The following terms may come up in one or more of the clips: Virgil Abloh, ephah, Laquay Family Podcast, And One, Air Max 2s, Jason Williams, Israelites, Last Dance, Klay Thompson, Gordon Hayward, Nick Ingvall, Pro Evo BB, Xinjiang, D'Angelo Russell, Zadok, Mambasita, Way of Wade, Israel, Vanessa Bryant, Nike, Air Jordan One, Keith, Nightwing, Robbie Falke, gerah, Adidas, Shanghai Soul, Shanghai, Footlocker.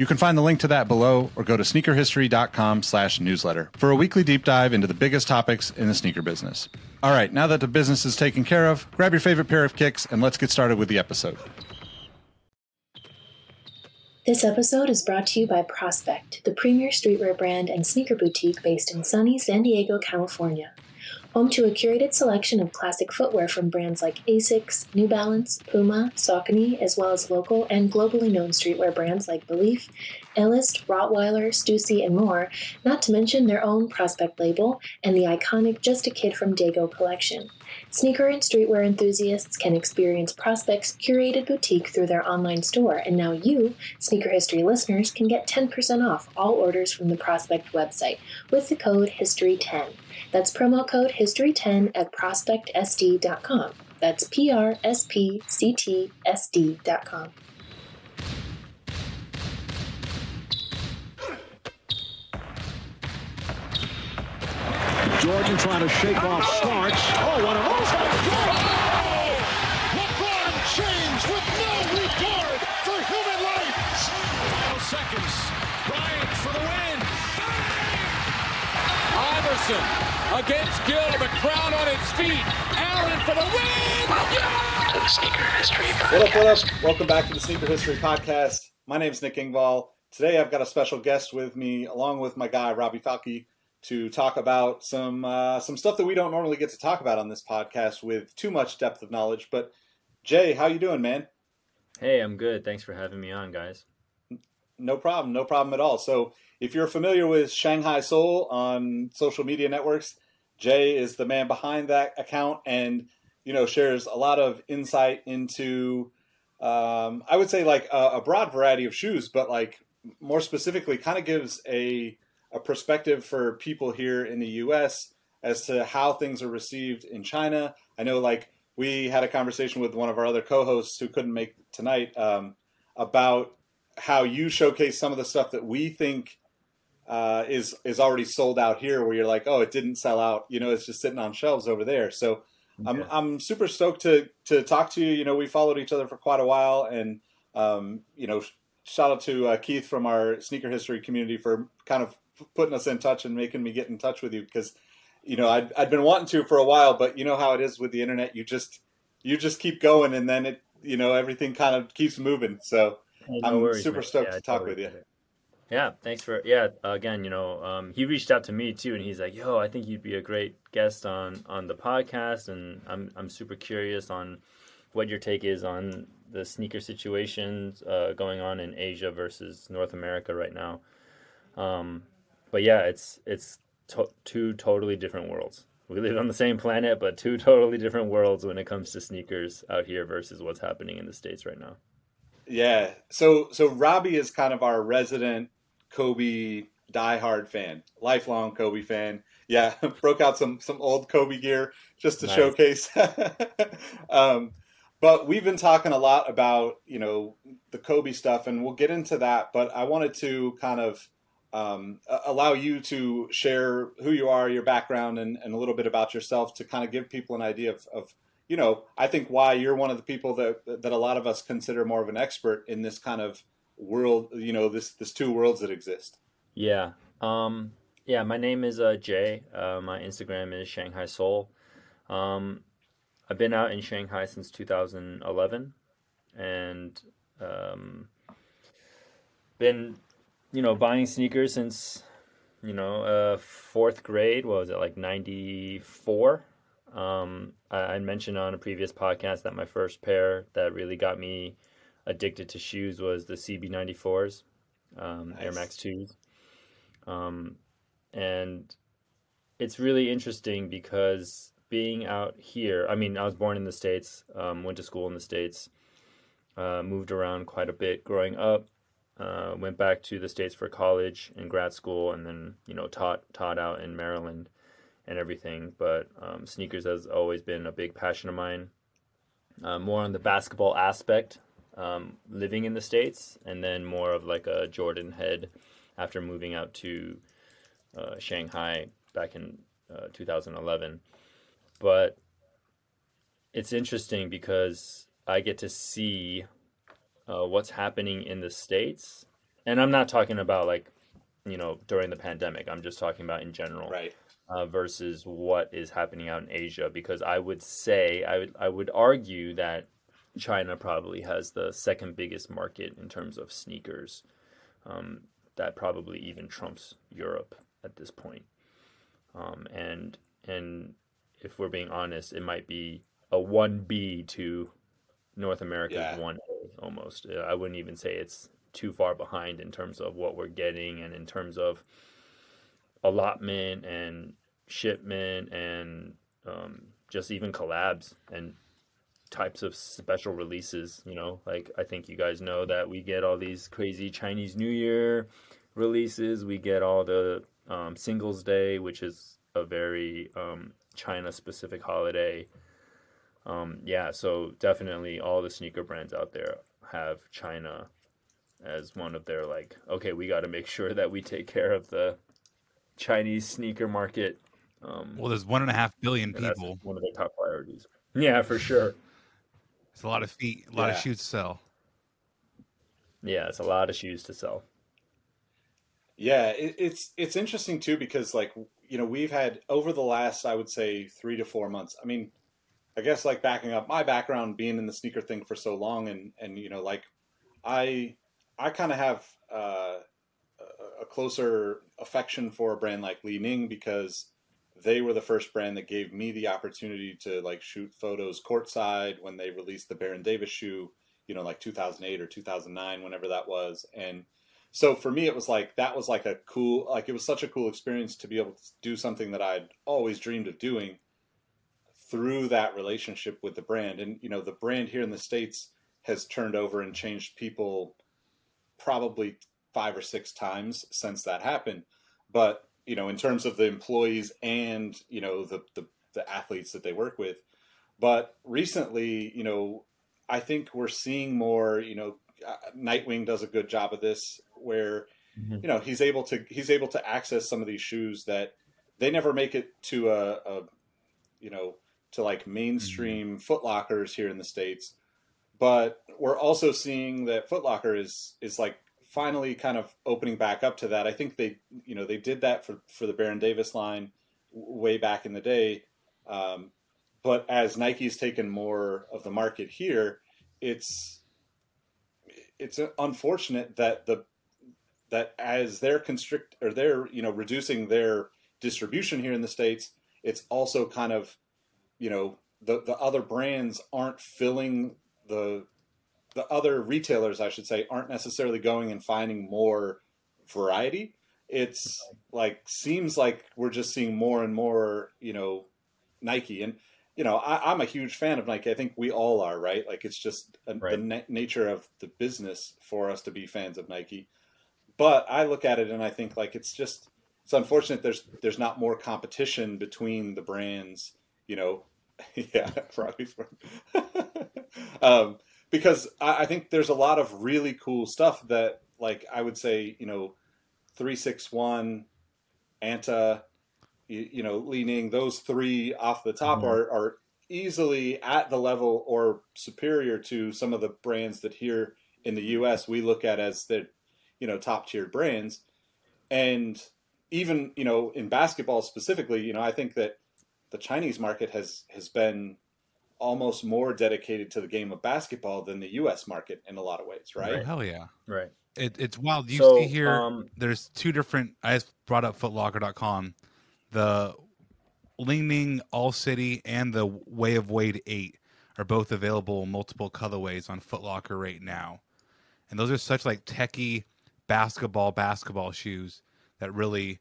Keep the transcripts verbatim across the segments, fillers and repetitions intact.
You can find the link to that below or go to sneakerhistory.com slash newsletter for a weekly deep dive into the biggest topics in the sneaker business. All right, now that the business is taken care of, grab your favorite pair of kicks and let's get started with the episode. This episode is brought to you by Prospect, the premier streetwear brand and sneaker boutique based in sunny San Diego, California. Home to a curated selection of classic footwear from brands like ASICS, New Balance, Puma, Saucony, as well as local and globally known streetwear brands like Belief, Elist, Rottweiler, Stussy, and more, not to mention their own Prospect label and the iconic Just a Kid from Dago collection. Sneaker and streetwear enthusiasts can experience Prospect's curated boutique through their online store, and now you, Sneaker History listeners, can get ten percent off all orders from the Prospect website with the code history ten. That's promo code history ten at prospect s d dot com. That's P R S P C T S D dot com. Jordan trying to shake off Starks. Oh, what a move by Jordan! LeBron James with no regard for human life. twelve seconds. Bryant for the win. Iverson against Gill. The crowd on its feet. Allen for the win. Welcome to the Sneaker History Podcast. What up, what up? Welcome back to the Sneaker History Podcast. My name's Nick Ingvall. Today I've got a special guest with me, along with my guy, Robbie Falke, to talk about some uh, some stuff that we don't normally get to talk about on this podcast with too much depth of knowledge. But Jay, how you doing, man? Hey, I'm good. Thanks for having me on, guys. No problem. No problem at all. So if you're familiar with Shanghai Soul on social media networks, Jay is the man behind that account and, you know, shares a lot of insight into, um, I would say, like a, a broad variety of shoes, but like more specifically kind of gives a... a perspective for people here in the U S as to how things are received in China. I know, like, we had a conversation with one of our other co-hosts who couldn't make tonight um, about how you showcase some of the stuff that we think uh, is is already sold out here, where you're like, oh, it didn't sell out. You know, it's just sitting on shelves over there. So yeah. I'm I'm super stoked to to talk to you. You know, we followed each other for quite a while, and um, you know, shout out to uh, Keith from our Sneaker History community for kind of putting us in touch and making me get in touch with you, because, you know, I'd, I'd been wanting to for a while, but you know how it is with the internet. You just, you just keep going, and then it, you know, everything kind of keeps moving. So hey, no I'm worries, super man. stoked yeah, to talk totally with you. It. Yeah. Thanks for, yeah. Again, you know, um, he reached out to me too, and he's like, yo, I think you'd be a great guest on, on the podcast. And I'm, I'm super curious on what your take is on the sneaker situations uh, going on in Asia versus North America right now. Um, But yeah, it's it's to- two totally different worlds. We live on the same planet, but two totally different worlds when it comes to sneakers out here versus what's happening in the States right now. Yeah. So so Robbie is kind of our resident Kobe diehard fan, lifelong Kobe fan. Yeah, broke out some some old Kobe gear just to nice. showcase. um, but we've been talking a lot about, you know, the Kobe stuff, and we'll get into that. But I wanted to kind of Um, allow you to share who you are, your background, and, and a little bit about yourself to kind of give people an idea of, of, you know, I think why you're one of the people that that a lot of us consider more of an expert in this kind of world, you know, this, this two worlds that exist. Yeah. Um, yeah, my name is uh, Jay. Uh, my Instagram is Shanghai Soul. Um, I've been out in Shanghai since two thousand eleven and um, been... you know, buying sneakers since, you know, uh, fourth grade. What was it, like ninety-four? Um, I, I mentioned on a previous podcast that my first pair that really got me addicted to shoes was the C B ninety-fours, um, nice. Air Max twos. Um, and it's really interesting because being out here, I mean, I was born in the States, um, went to school in the States, uh, moved around quite a bit growing up. Uh, went back to the States for college and grad school, and then, you know, taught taught out in Maryland and everything. But um, sneakers has always been a big passion of mine. Uh, more on the basketball aspect, um, living in the States, and then more of like a Jordan head after moving out to uh, Shanghai back in uh, two thousand eleven. But it's interesting because I get to see uh, what's happening in the States. And I'm not talking about like, you know, during the pandemic. I'm just talking about in general. Right. Uh, versus what is happening out in Asia, because I would say, I would, I would argue that China probably has the second biggest market in terms of sneakers. Um, that probably even trumps Europe at this point. Um, and and if we're being honest, it might be a one B to North America's yeah. one A almost. I wouldn't even say it's too far behind in terms of what we're getting and in terms of allotment and shipment and um, just even collabs and types of special releases. You know, like I think you guys know that we get all these crazy Chinese New Year releases. We get all the um, Singles Day, which is a very um, China-specific holiday. Um, yeah, so definitely all the sneaker brands out there have China as one of their like, okay, we got to make sure that we take care of the Chinese sneaker market. Um, well, there's one and a half billion people. That's one of the top priorities. Yeah, for sure. It's a lot of feet, a lot yeah. of shoes to sell. Yeah, it's a lot of shoes to sell. Yeah, it, it's it's interesting too because like you know we've had over the last I would say three to four months. I mean, I guess like backing up my background being in the sneaker thing for so long and and you know like I I kind of have. Uh, a closer affection for a brand like Li-Ning because they were the first brand that gave me the opportunity to like shoot photos courtside when they released the Baron Davis shoe, you know, like two thousand eight or two thousand nine, whenever that was. And so for me, it was like, that was like a cool, like it was such a cool experience to be able to do something that I'd always dreamed of doing through that relationship with the brand. And, you know, the brand here in the States has turned over and changed people probably five or six times since that happened. But, you know, in terms of the employees and, you know, the, the, the athletes that they work with, but recently, you know, I think we're seeing more, you know, Nightwing does a good job of this where, mm-hmm. you know, he's able to, he's able to access some of these shoes that they never make it to a, a you know, to like mainstream mm-hmm. Footlockers here in the States. But we're also seeing that Footlocker is, is like, finally kind of opening back up to that. I think they, you know, they did that for, for the Baron Davis line way back in the day. Um, but as Nike's taken more of the market here, it's, it's unfortunate that the, that as they're constrict or they're, you know, reducing their distribution here in the States, it's also kind of, you know, the, the other brands aren't filling the, the other retailers, I should say, aren't necessarily going and finding more variety. It's like, seems like we're just seeing more and more, you know, Nike. And, you know, I, I'm a huge fan of Nike. I think we all are, right? Like, it's just a, right. the na- nature of the business for us to be fans of Nike. But I look at it and I think like, it's just, it's unfortunate. There's, there's not more competition between the brands, you know? yeah, probably. um, Because I think there's a lot of really cool stuff that, like, I would say, you know, three six one, Anta, you, you know, Li-Ning, those three off the top mm-hmm. are, are easily at the level or superior to some of the brands that here in the U S we look at as the, you know, top-tiered brands. And even, you know, in basketball specifically, you know, I think that the Chinese market has, has been almost more dedicated to the game of basketball than the U S market in a lot of ways, right? right. Hell yeah. Right. It, it's wild. You so, see here, um, there's two different, I just brought up footlocker dot com, the Li-Ning All City and the Way of Wade eight are both available in multiple colorways on Footlocker right now. And those are such like techie basketball, basketball shoes that really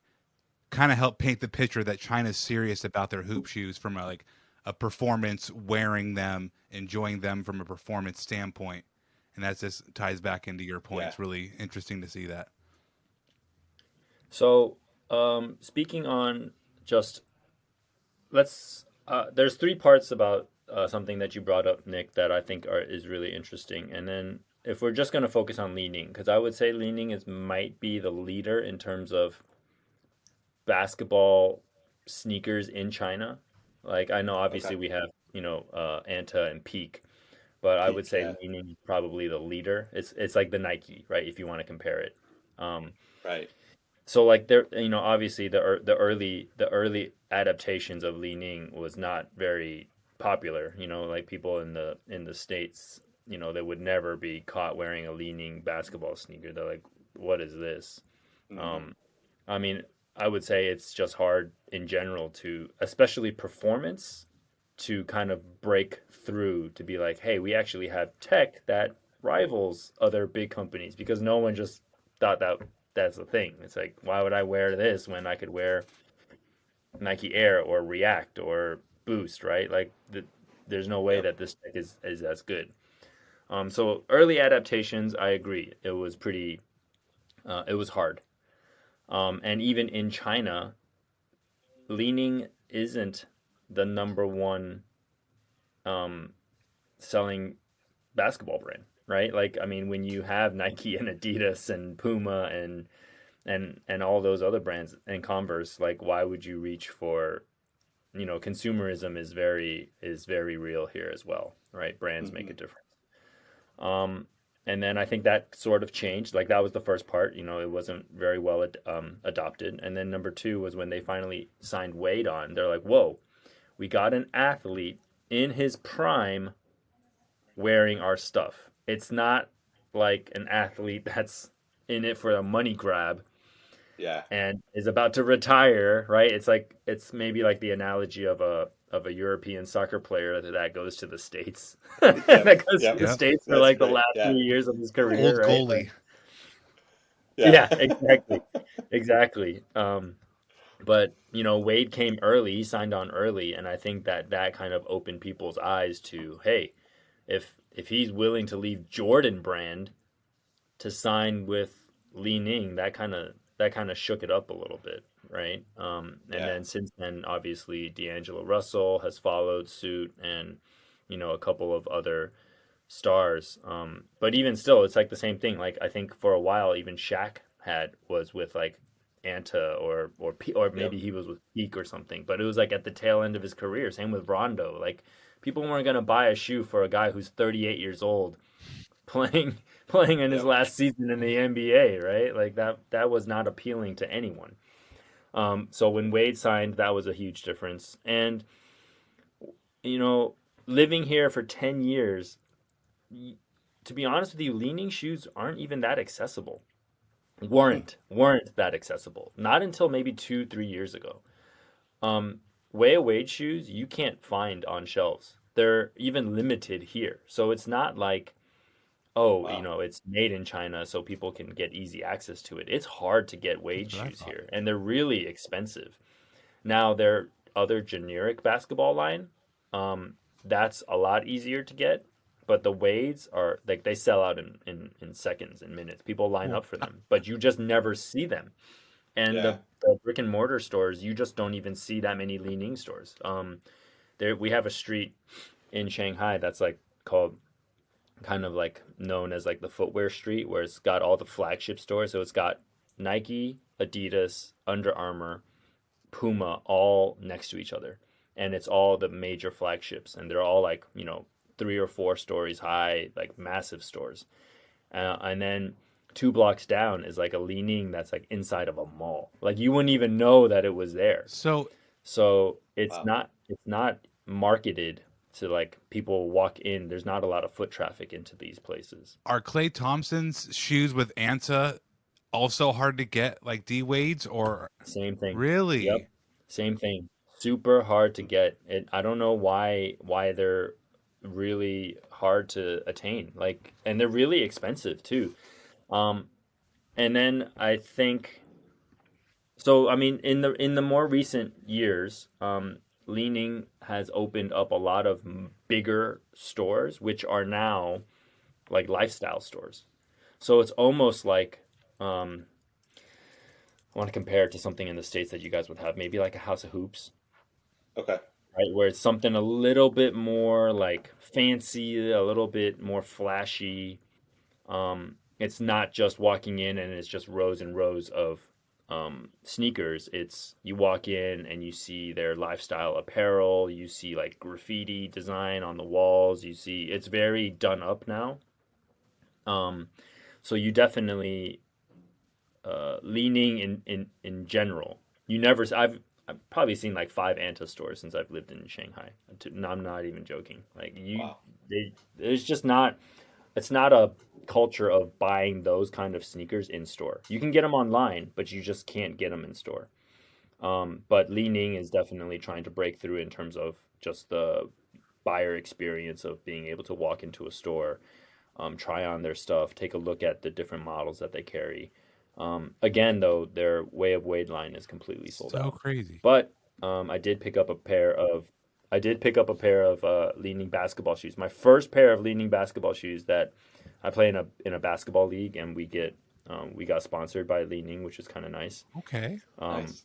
kind of help paint the picture that China's serious about their hoop shoes from a like, a performance, wearing them, enjoying them from a performance standpoint. And that just ties back into your point. Yeah. It's really interesting to see that. So um, speaking on just let's. Uh, there's three parts about uh, something that you brought up, Nick, that I think are is really interesting. And then if we're just going to focus on Li-Ning, because I would say Li-Ning is might be the leader in terms of basketball sneakers in China. Like, I know obviously okay. we have, you know, uh, Anta and Peak, but Peak, I would say yeah. Li-Ning is probably the leader. It's it's like the Nike, right? If you want to compare it, um, right. So like there, you know, obviously the the early the early adaptations of Li-Ning was not very popular. You know, like people in the in the States, you know, they would never be caught wearing a Li-Ning basketball sneaker. They're like, what is this? Mm-hmm. Um, I mean, I would say it's just hard in general to, especially performance, to kind of break through to be like, hey, we actually have tech that rivals other big companies, because no one just thought that that's the thing. It's like, why would I wear this when I could wear Nike Air or React or Boost, right? Like the, there's no way that this tech is, is as good. Um, so early adaptations, I agree. It was pretty, uh, it was hard. Um, and even in China, Li-Ning isn't the number one um, selling basketball brand, right? Like, I mean, when you have Nike and Adidas and Puma and and and all those other brands and Converse, like, why would you reach for, you know, consumerism is very is very real here as well, right? Brands mm-hmm. make a difference. Um, and then I think that sort of changed. Like, that was the first part, you know, it wasn't very well ad- um, adopted. And then number two was when they finally signed Wade on, they're like, whoa, we got an athlete in his prime wearing our stuff. It's not like an athlete that's in it for a money grab yeah. and is about to retire, right? It's like, it's maybe like the analogy of a, of a European soccer player that goes to the States. Yeah, that goes yeah, to the yeah. States for That's like great. the last yeah. few years of his career. Old right? goalie. Yeah. yeah, exactly. exactly. Um, but, you know, Wade came early, he signed on early. And I think that that kind of opened people's eyes to, hey, if, if he's willing to leave Jordan Brand to sign with Li-Ning, that kind of, that kind of shook it up a little bit. Right. Um, and yeah. then since then, obviously, D'Angelo Russell has followed suit and, you know, a couple of other stars. Um, but even still, it's like the same thing. Like, I think for a while, even Shaq had was with like Anta or or P- or maybe yep. he was with Peak or something. But it was like at the tail end of his career. Same with Rondo. Like, people weren't going to buy a shoe for a guy who's thirty-eight years old playing playing in yep. his last season in the N B A. Right. Like that that was not appealing to anyone. Um, so when Wade signed, that was a huge difference. And, you know, living here for ten years, to be honest with you, Li-Ning shoes aren't even that accessible. Weren't, weren't that accessible. Not until maybe two, three years ago. Um, Way of Wade shoes, you can't find on shelves. They're even limited here. So it's not like, oh, wow. you know, it's made in China so people can get easy access to it. It's hard to get Wade shoes here, and they're really expensive. Now, their other generic basketball line, um, that's a lot easier to get, but the Wades are, like, they sell out in, in, in seconds and minutes. People line up for them, but you just never see them. And yeah. the, the brick and mortar stores, you just don't even see that many Li-Ning stores. Um, there, we have a street in Shanghai that's, like, called... kind of like known as like the footwear street, where it's got all the flagship stores. So it's got Nike, Adidas, Under Armour, Puma, all next to each other. And it's all the major flagships. And they're all like, you know, three or four stories high, like massive stores. Uh, and then two blocks down is like a Li-Ning that's like inside of a mall. Like you wouldn't even know that it was there. So, so it's wow. not, it's not marketed to like people walk in. There's not a lot of foot traffic into these places. Are Klay Thompson's shoes with Anta also hard to get, like D Wade's, or same thing? Really? Yep. Same thing. Super hard to get. It. I don't know why. Why they're really hard to attain. Like, and they're really expensive too. Um, and then I think. So I mean, in the in the more recent years, um. Li-Ning has opened up a lot of bigger stores, which are now like lifestyle stores. So it's almost like, um, I want to compare it to something in the States that you guys would have, maybe like a House of Hoops. Okay. Right, where it's something a little bit more like fancy, a little bit more flashy. Um, it's not just walking in and it's just rows and rows of um, sneakers. It's you walk in and you see their lifestyle apparel. You see like graffiti design on the walls. You see it's very done up now. Um, so you definitely uh, Li-Ning in, in in general. You never I've. I've probably seen like five Anta stores since I've lived in Shanghai. I'm not even joking. Like you, wow. they, there's just not, it's not a culture of buying those kind of sneakers in store. You can get them online, but you just can't get them in store. Um, but Li-Ning is definitely trying to break through in terms of just the buyer experience of being able to walk into a store, um, try on their stuff, take a look at the different models that they carry. Um, again, though, their Way of Wade line is completely sold so out. So crazy. But um, I did pick up a pair of, I did pick up a pair of uh, Li-Ning basketball shoes. My first pair of Li-Ning basketball shoes that I play in a in a basketball league, and we get um, we got sponsored by Li-Ning, which is kind of nice. Okay. Um, nice.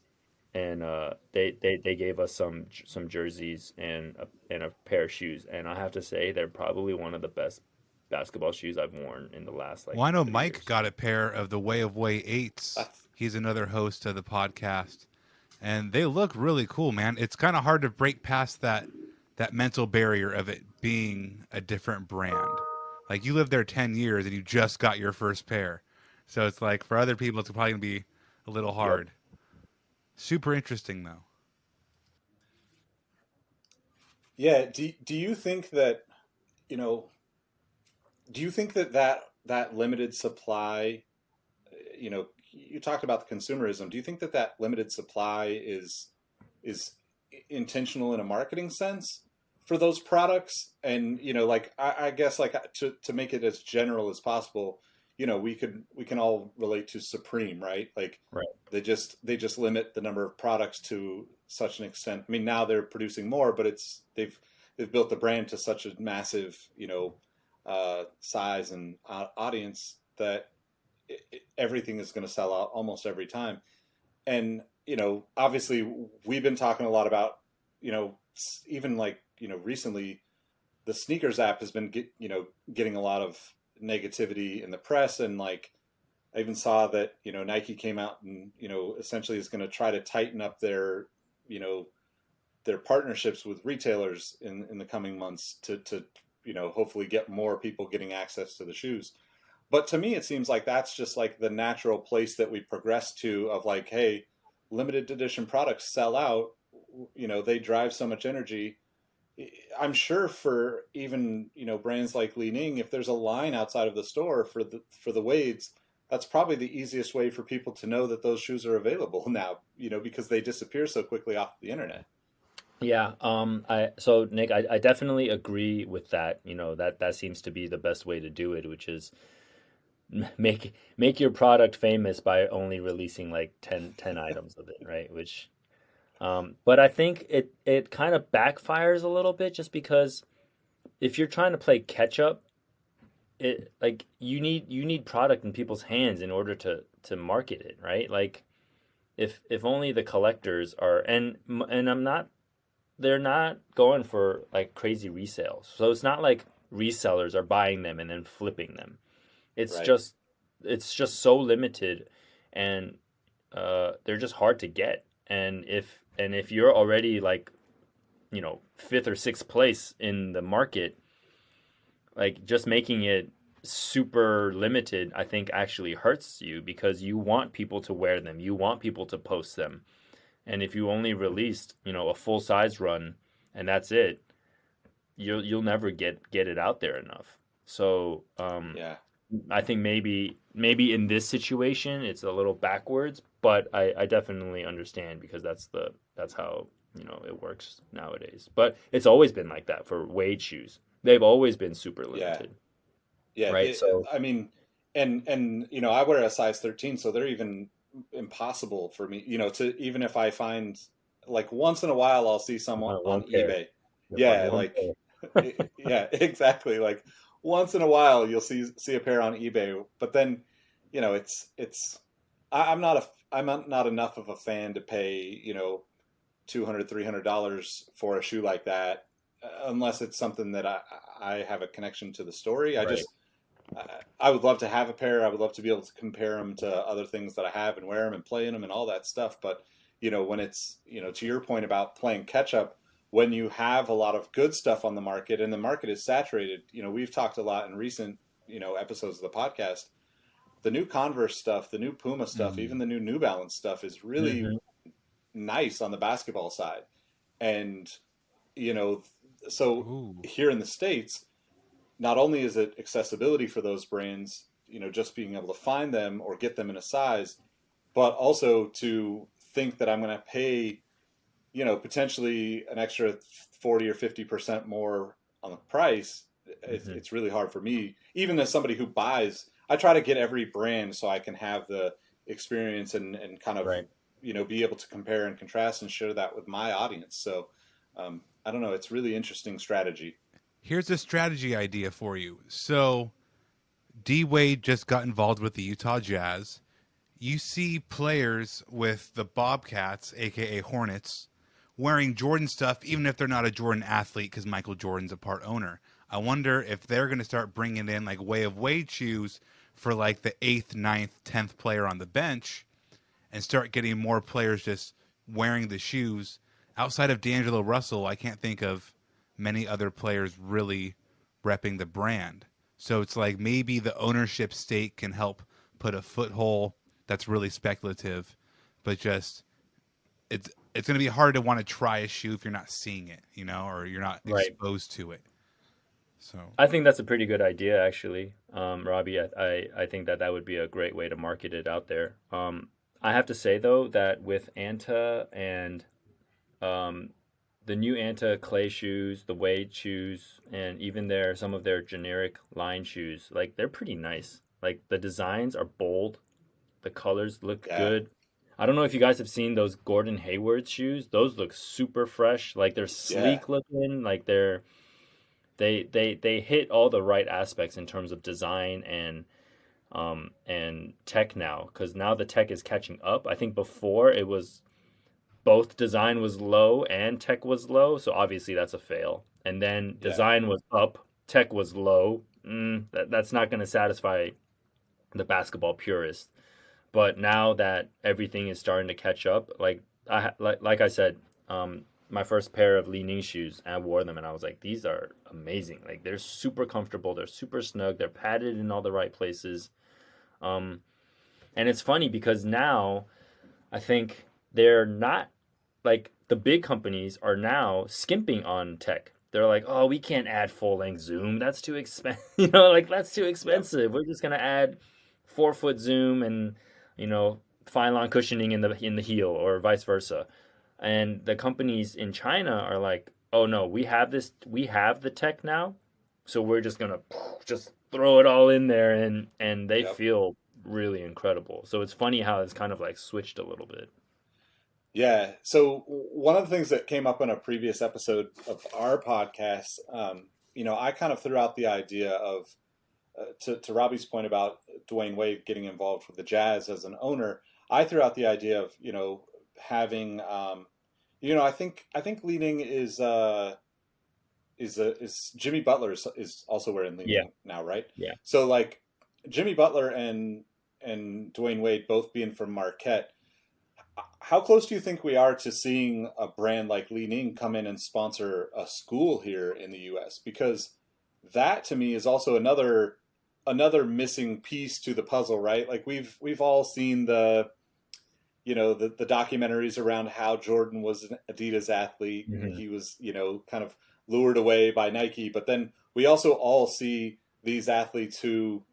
And uh, they, they they gave us some some jerseys and a, and a pair of shoes, and I have to say they're probably one of the best basketball shoes I've worn in the last like well I know Mike years. Got a pair of the Way of Way eights. He's another host of the podcast, and they look really cool, man. It's kind of hard to break past that that mental barrier of it being a different brand. Like you lived there ten years and you just got your first pair, so it's like for other people it's probably gonna be a little hard. Yep. Super interesting though. Yeah. Do, do you think that you know Do you think that, that that limited supply, you know, you talked about the consumerism. Do you think that that limited supply is is intentional in a marketing sense for those products? And, you know, like, I, I guess, like, to, to make it as general as possible, you know, we could we can all relate to Supreme, right? Like, right. they just they just limit the number of products to such an extent. I mean, now they're producing more, but it's they've they've built the brand to such a massive, you know, uh, size and uh, audience that it, it, everything is going to sell out almost every time. And, you know, obviously we've been talking a lot about, you know, even like, you know, recently the sneakers app has been, get, you know, getting a lot of negativity in the press. And like, I even saw that, you know, Nike came out and, you know, essentially is going to try to tighten up their, you know, their partnerships with retailers in, in the coming months to, to, you know, hopefully get more people getting access to the shoes. But to me, it seems like that's just like the natural place that we progress to of like, hey, limited edition products sell out. You know, they drive so much energy. I'm sure for even, you know, brands like Li-Ning, if there's a line outside of the store for the, for the Wades, that's probably the easiest way for people to know that those shoes are available now, you know, because they disappear so quickly off the internet. Yeah. Um, I, so Nick, I, I definitely agree with that. You know, that, that seems to be the best way to do it, which is make, make your product famous by only releasing like ten, ten items of it. Right. Which, um, but I think it, it kind of backfires a little bit just because if you're trying to play catch up, it like you need, you need product in people's hands in order to, to market it. Right. Like if, if only the collectors are, and, and I'm not, they're not going for like crazy resales. So it's not like resellers are buying them and then flipping them. It's right. just, it's just so limited and, uh, they're just hard to get. And if, and if you're already like, you know, fifth or sixth place in the market, like just making it super limited, I think actually hurts you because you want people to wear them. You want people to post them. And if you only released, you know, a full size run and that's it, you'll, you'll never get, get it out there enough. So, um, yeah, I think maybe, maybe in this situation it's a little backwards, but I, I definitely understand because that's the, that's how, you know, it works nowadays, but it's always been like that for Wade shoes. They've always been super limited. Yeah. yeah right. It, so, I mean, and, and, you know, I wear a size thirteen, so they're even impossible for me, you know, to even if I find like once in a while I'll see someone on care. eBay. If yeah, like yeah, exactly. Like once in a while you'll see see a pair on eBay, but then you know it's it's I, I'm not a I'm not enough of a fan to pay you know two hundred, three hundred dollars for a shoe like that, unless it's something that I, I have a connection to the story. I right. just, I, I would love to have a pair. I would love to be able to compare them to other things that I have and wear them and play in them and all that stuff. But, you know, when it's, you know, to your point about playing catch up, when you have a lot of good stuff on the market and the market is saturated, you know, we've talked a lot in recent, you know, episodes of the podcast, the new Converse stuff, the new Puma stuff, mm-hmm. even the new New Balance stuff is really mm-hmm. nice on the basketball side. And, you know, so Ooh. Here in the States, not only is it accessibility for those brands, you know, just being able to find them or get them in a size, but also to think that I'm going to pay, you know, potentially an extra forty or fifty percent more on the price. Mm-hmm. It's, it's really hard for me, even as somebody who buys. I try to get every brand so I can have the experience and, and kind of, right. you know, be able to compare and contrast and share that with my audience. So um, I don't know. It's really interesting strategy. Here's a strategy idea for you. So D-Wade just got involved with the Utah Jazz. You see players with the Bobcats, a k a. Hornets, wearing Jordan stuff, even if they're not a Jordan athlete, because Michael Jordan's a part owner. I wonder if they're going to start bringing in like Way of Wade shoes for like the eighth, ninth, tenth player on the bench and start getting more players just wearing the shoes. Outside of D'Angelo Russell, I can't think of many other players really repping the brand. So it's like maybe the ownership stake can help put a foothold. That's really speculative, but just it's it's going to be hard to want to try a shoe if you're not seeing it, you know, or you're not right. exposed to it. So I think that's a pretty good idea, actually, um, Robbie. I, I, I think that that would be a great way to market it out there. Um, I have to say, though, that with Anta and um, the new Anta clay shoes, the Wade shoes, and even their some of their generic line shoes, like they're pretty nice. Like the designs are bold. The colors look yeah. good. I don't know if you guys have seen those Gordon Hayward shoes. Those look super fresh. Like they're sleek yeah. looking, like they're... They, they they hit all the right aspects in terms of design and um and tech now, because now the tech is catching up. I think before it was both design was low and tech was low, so obviously that's a fail. And then design yeah. was up, tech was low. Mm, that, that's not going to satisfy the basketball purist. But now that everything is starting to catch up, like I like, like I said, um. my first pair of Li-Ning shoes, and I wore them and I was like, these are amazing. Like they're super comfortable. They're super snug. They're padded in all the right places. Um, and it's funny because now I think they're not like the big companies are now skimping on tech. They're like, oh, we can't add full length zoom. That's too expensive. You know, like that's too expensive. We're just going to add four foot zoom and, you know, fine line cushioning in the, in the heel or vice versa. And the companies in China are like, oh no, we have this, we have the tech now, so we're just gonna just throw it all in there, and and they yep. feel really incredible. So it's funny how it's kind of like switched a little bit. Yeah. So one of the things that came up in a previous episode of our podcast, um, you know, I kind of threw out the idea of, uh, to to Robbie's point about Dwayne Wade getting involved with the Jazz as an owner, I threw out the idea of, you know, having um, you know, I think I think Li-Ning is uh is a, is Jimmy Butler is, is also wearing Li-Ning yeah. now, right? Yeah. So like Jimmy Butler and and Dwayne Wade both being from Marquette, how close do you think we are to seeing a brand like Li-Ning come in and sponsor a school here in the U S? Because that to me is also another another missing piece to the puzzle, right? Like we've we've all seen the you know, the, the documentaries around how Jordan was an Adidas athlete. Mm-hmm. And he was, you know, kind of lured away by Nike. But then we also all see these athletes who,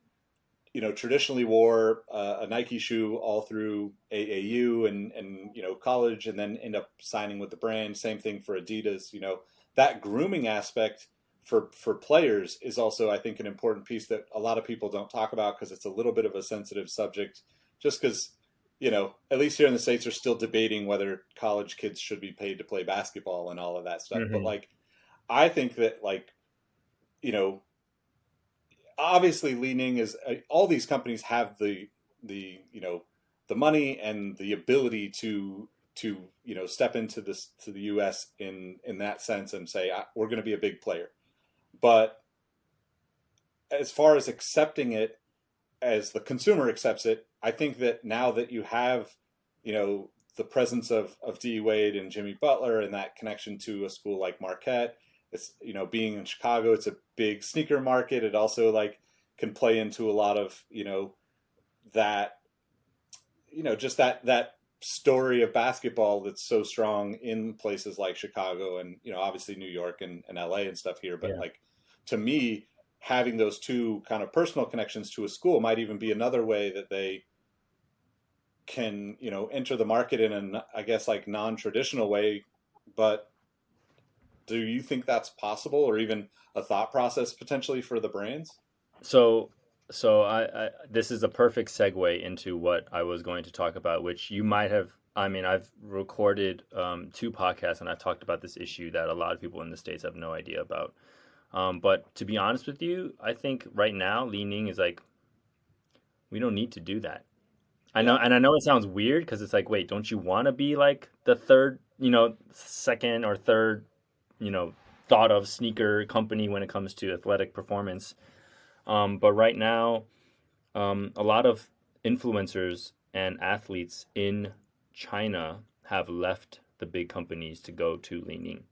you know, traditionally wore uh, a Nike shoe all through A A U and, and, you know, college, and then end up signing with the brand. Same thing for Adidas. You know, that grooming aspect for, for players is also, I think, an important piece that a lot of people don't talk about because it's a little bit of a sensitive subject, just because, you know, at least here in the States, are still debating whether college kids should be paid to play basketball and all of that stuff. Mm-hmm. But like, I think that like, you know, obviously Li-Ning is uh, all these companies have the, the, you know, the money and the ability to, to, you know, step into this, to the U S in, in that sense and say, I, we're going to be a big player. But as far as accepting it, as the consumer accepts it, I think that now that you have, you know, the presence of, of D Wade and Jimmy Butler and that connection to a school like Marquette, it's, you know, being in Chicago, it's a big sneaker market. It also like can play into a lot of, you know, that, you know, just that, that story of basketball that's so strong in places like Chicago and, you know, obviously New York and, and L A and stuff here. But yeah. like, to me, having those two kind of personal connections to a school might even be another way that they can, you know, enter the market in an, I guess, like non-traditional way. But do you think that's possible, or even a thought process potentially for the brands? So, so I, I this is a perfect segue into what I was going to talk about, which you might have, I mean, I've recorded um, two podcasts and I've talked about this issue that a lot of people in the States have no idea about. Um, but to be honest with you, I think right now Li-Ning is like, we don't need to do that. I know, and I know it sounds weird because it's like, wait, don't you want to be like the third, you know, second or third, you know, thought of sneaker company when it comes to athletic performance? Um, but right now, um, a lot of influencers and athletes in China have left the big companies to go to Li-Ning.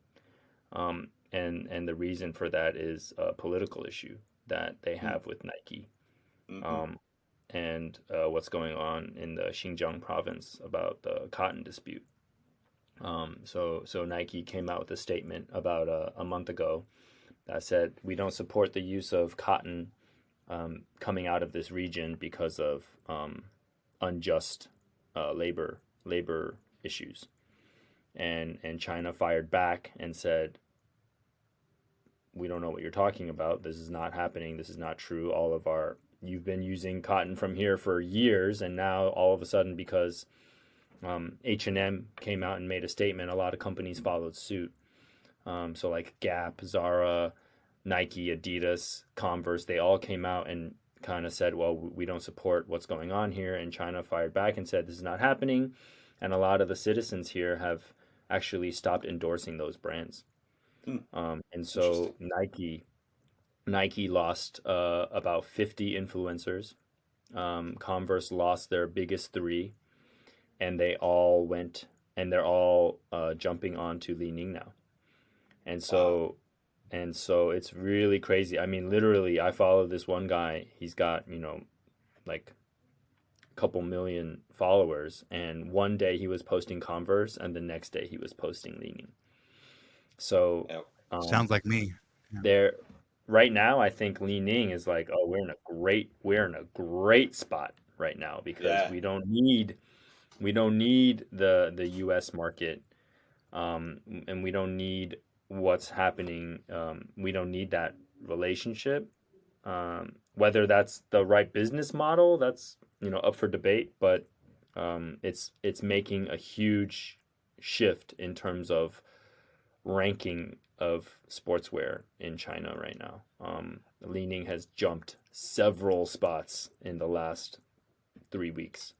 Um, And and the reason for that is a political issue that they have with Nike, mm-hmm. um, and uh, what's going on in the Xinjiang province about the cotton dispute. Um, so so Nike came out with a statement about uh, a month ago that said we don't support the use of cotton um, coming out of this region because of um, unjust uh, labor labor issues, and and China fired back and said, we don't know what you're talking about. This is not happening. This is not true. All of our, you've been using cotton from here for years. And now all of a sudden, because um, H and M came out and made a statement, a lot of companies followed suit. Um, so like Gap, Zara, Nike, Adidas, Converse, they all came out and kind of said, well, we don't support what's going on here. And China fired back and said, this is not happening. And a lot of the citizens here have actually stopped endorsing those brands. Um, and so Nike, Nike lost uh, about fifty influencers. Um, Converse lost their biggest three, and they all went, and they're all uh, jumping on to Li-Ning now. And so, wow. and so it's really crazy. I mean, literally, I follow this one guy. He's got, you know, like a couple million followers, and one day he was posting Converse, and the next day he was posting Li-Ning. So um, sounds like me. Yeah. There, right now, I think Li-Ning is like, oh, we're in a great, we're in a great spot right now because yeah. we don't need, we don't need the the U S market, um, and we don't need what's happening. Um, we don't need that relationship. Um, whether that's the right business model, that's, you know, up for debate. But um, it's it's making a huge shift in terms of ranking of sportswear in China right now. Um, Li-Ning has jumped several spots in the last three weeks,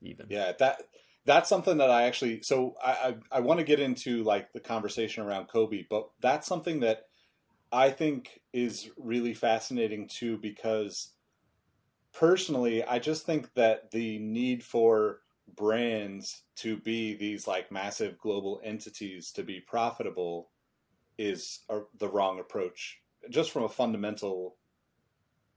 even. Yeah, that that's something that I actually. So I I, I want to get into like the conversation around Kobe, but that's something that I think is really fascinating too, because personally, I just think that the need for brands to be these like massive global entities to be profitable is a, the wrong approach, just from a fundamental,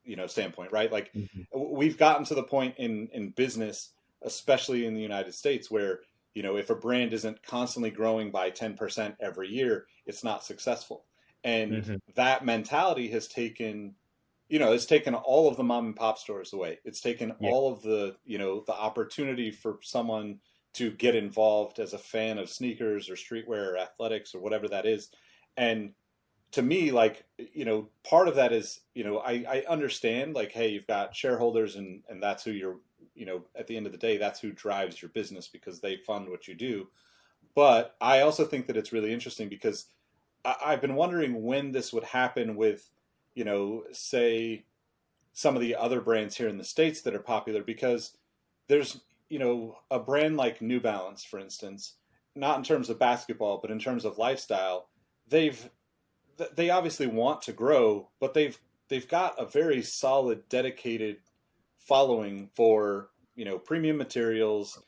you know, standpoint, right? Like mm-hmm. we've gotten to the point in, in business, especially in the United States, where, you know, if a brand isn't constantly growing by ten percent every year, it's not successful. And mm-hmm. that mentality has taken, you know, it's taken all of the mom and pop stores away. It's taken yeah. all of the, you know, the opportunity for someone to get involved as a fan of sneakers or streetwear or athletics or whatever that is. And to me, like, you know, part of that is, you know, I, I understand like, hey, you've got shareholders and, and that's who you're, you know, at the end of the day, that's who drives your business because they fund what you do. But I also think that it's really interesting because I, I've been wondering when this would happen with, you know, say some of the other brands here in the States that are popular, because there's, you know, a brand like New Balance, for instance, not in terms of basketball, but in terms of lifestyle, they've they obviously want to grow, but they've they've got a very solid, dedicated following for, you know, premium materials,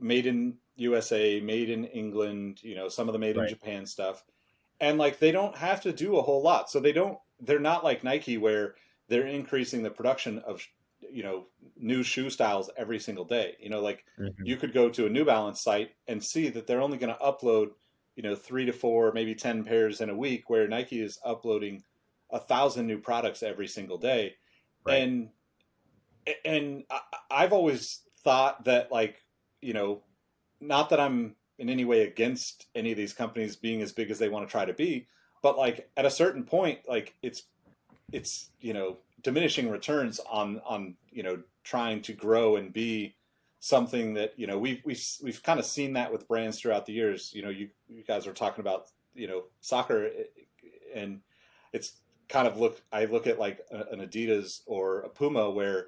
made in U S A, made in England, you know, some of the made right. in Japan stuff. And like, they don't have to do a whole lot. So they don't, they're not like Nike where they're increasing the production of, you know, new shoe styles every single day. You know, like mm-hmm. you could go to a New Balance site and see that they're only going to upload, you know, three to four, maybe ten pairs in a week, where Nike is uploading a thousand new products every single day. Right. And, and I've always thought that, like, you know, not that I'm in any way against any of these companies being as big as they want to try to be, but like at a certain point, like it's, it's, you know, diminishing returns on, on, you know, trying to grow and be something that, you know, we've, we've, we've kind of seen that with brands throughout the years. You know, you, you guys are talking about, you know, soccer, and it's kind of look, I look at like an Adidas or a Puma where,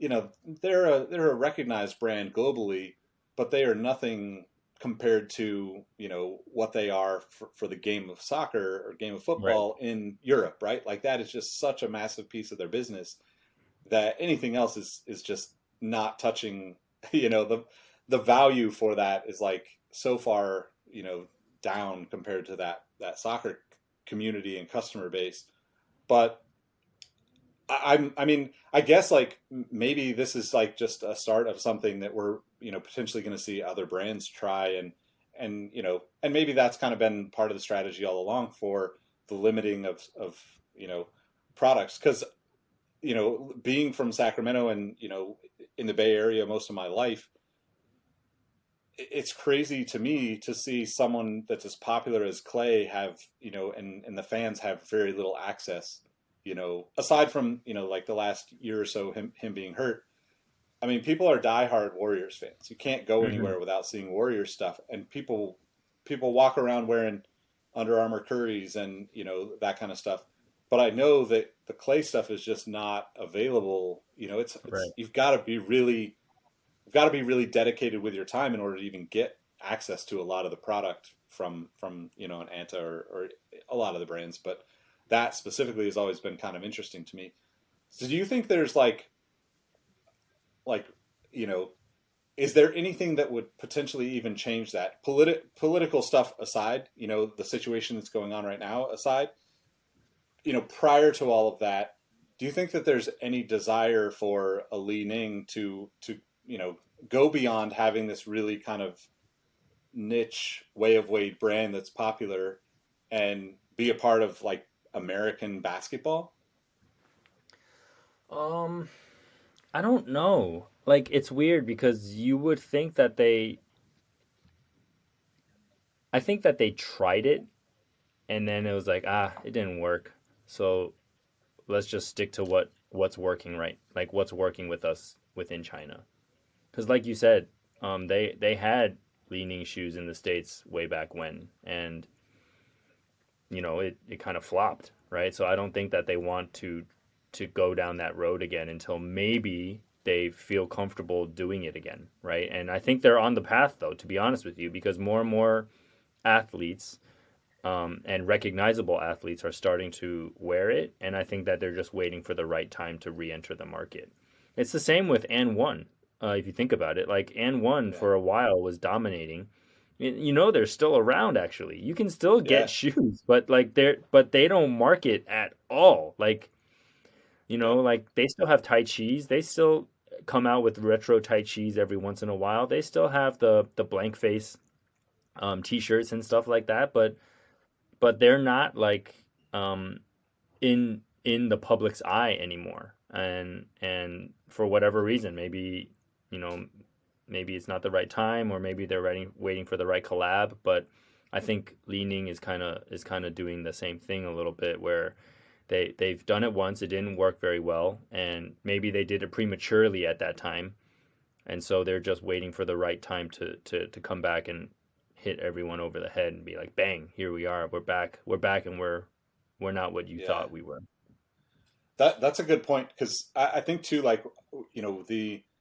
you know, they're a, they're a recognized brand globally, but they are nothing compared to, you know, what they are for, for the game of soccer or game of football right. in Europe, right? Like that is just such a massive piece of their business that anything else is, is just not touching, you know, the, the value for that is like so far, you know, down compared to that, that soccer community and customer base. But I, I mean, I guess like maybe this is like just a start of something that we're, you know, potentially going to see other brands try and, and, you know, and maybe that's kind of been part of the strategy all along for the limiting of, of, you know, products. Cause, you know, being from Sacramento and, you know, in the Bay Area most of my life, it's crazy to me to see someone that's as popular as Clay have, you know, and, and the fans have very little access. You know, aside from, you know, like the last year or so, him, him being hurt. I mean, people are diehard Warriors fans. You can't go anywhere mm-hmm. without seeing Warriors stuff. And people, people walk around wearing Under Armour Currys and, you know, that kind of stuff. But I know that the Clay stuff is just not available. You know, it's, it's right. you've got to be really, you've got to be really dedicated with your time in order to even get access to a lot of the product from, from, you know, an Anta or, or a lot of the brands, but that specifically has always been kind of interesting to me. So do you think there's like, like, you know, is there anything that would potentially even change that? Politi- political stuff aside, you know, the situation that's going on right now aside, you know, prior to all of that, do you think that there's any desire for a Li-Ning to, to, you know, go beyond having this really kind of niche Way of Wade brand that's popular and be a part of like American basketball? Um, I don't know. Like, it's weird because you would think that they, I think that they tried it and then it was like, ah, it didn't work. So let's just stick to what, what's working, right? Like what's working with us within China. Cause like you said, um, they, they had Li-Ning shoes in the States way back when, and you know, it, it kind of flopped, right? So I don't think that they want to to go down that road again until maybe they feel comfortable doing it again, right? And I think they're on the path, though, to be honest with you, because more and more athletes um, and recognizable athletes are starting to wear it, and I think that they're just waiting for the right time to re-enter the market. It's the same with And One, uh, if you think about it. Like, And One yeah. for a while was dominating. You know, they're still around, actually. You can still get yeah. shoes, but like they're, but they don't market at all. Like, you know, like they still have Tai Chis. They still come out with retro Tai Chis every once in a while. They still have the, the blank face um, t-shirts and stuff like that. But, but they're not like um, in, in the public's eye anymore. And, and for whatever reason, maybe, you know, maybe it's not the right time, or maybe they're waiting, waiting for the right collab. But I think Li-Ning is kind of is kind of doing the same thing a little bit, where they, they've done it once. It didn't work very well, and maybe they did it prematurely at that time. And so they're just waiting for the right time to, to, to come back and hit everyone over the head and be like, bang, here we are. We're back. We're back, and we're we're not what you yeah. thought we were. That That's a good point, because I, I think, too, like, you know, the –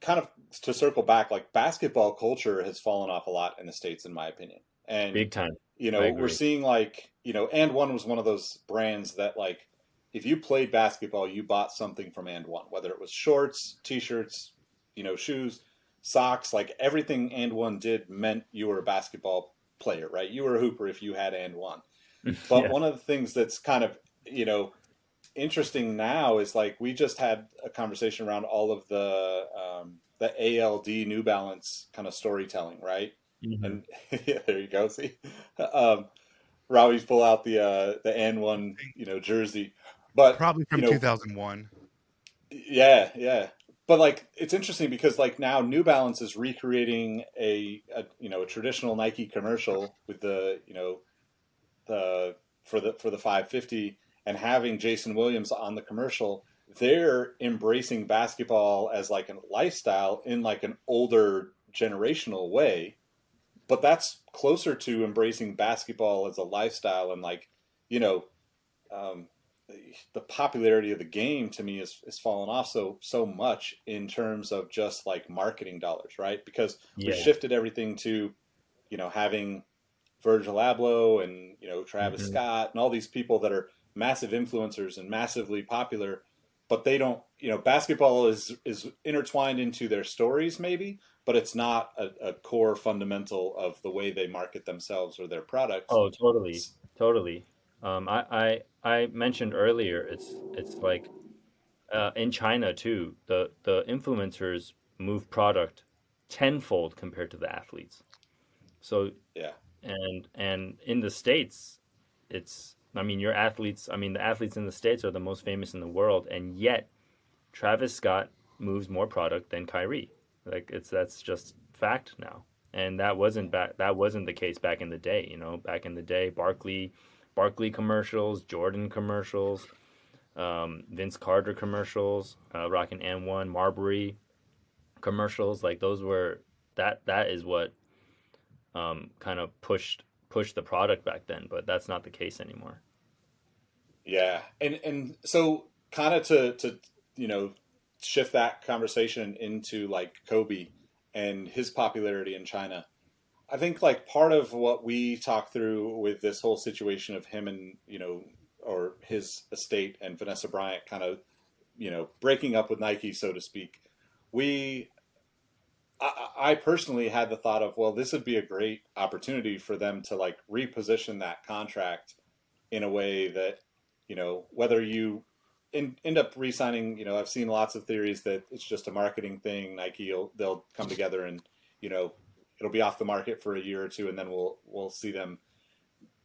kind of to circle back, like basketball culture has fallen off a lot in the States, in my opinion. And big time. You know, we're seeing like, you know, And One was one of those brands that like, if you played basketball, you bought something from And One, whether it was shorts, t-shirts, you know, shoes, socks, like everything And One did meant you were a basketball player, right? You were a hooper if you had And One. But yeah. One of the things that's kind of, you know, interesting now is like, we just had a conversation around all of the, um, the A L D New Balance kind of storytelling, right? Mm-hmm. And yeah, there you go. See, um, Robbie's pull out the, uh, the And One, you know, jersey, but probably from you know, two thousand one. Yeah. Yeah. But like, it's interesting because like now New Balance is recreating a, a, you know, a traditional Nike commercial with the, you know, the, for the, for the five fifty and having Jason Williams on the commercial. They're embracing basketball as like a lifestyle in like an older generational way. But that's closer to embracing basketball as a lifestyle. And like, you know, um, the popularity of the game to me is, is fallen off so, so much in terms of just like marketing dollars, right? Because yeah. we shifted everything to, you know, having Virgil Abloh and, you know, Travis mm-hmm. Scott and all these people that are massive influencers and massively popular, but they don't, you know, basketball is, is intertwined into their stories maybe, but it's not a, a core fundamental of the way they market themselves or their products. Oh, totally. Totally. Um, I, I, I mentioned earlier, it's, it's like, uh, in China too, the, the influencers move product tenfold compared to the athletes. So, yeah. And, and in the States, it's, I mean, your athletes, I mean, the athletes in the States are the most famous in the world. And yet Travis Scott moves more product than Kyrie. Like it's, that's just fact now. And that wasn't back, that wasn't the case back in the day, you know, back in the day, Barkley, Barkley commercials, Jordan commercials, um, Vince Carter commercials, uh, Rockin' And One, Marbury commercials. Like those were, that, that is what, um, kind of pushed, pushed the product back then, but that's not the case anymore. Yeah. And, and so kind of to, to, you know, shift that conversation into like Kobe and his popularity in China. I think like part of what we talked through with this whole situation of him and, you know, or his estate and Vanessa Bryant kind of, you know, breaking up with Nike, so to speak, we, I, I personally had the thought of, well, this would be a great opportunity for them to like reposition that contract in a way that, you know, whether you end up re-signing, you know, I've seen lots of theories that it's just a marketing thing. Nike, will, they'll come together and, you know, it'll be off the market for a year or two, and then we'll we'll see them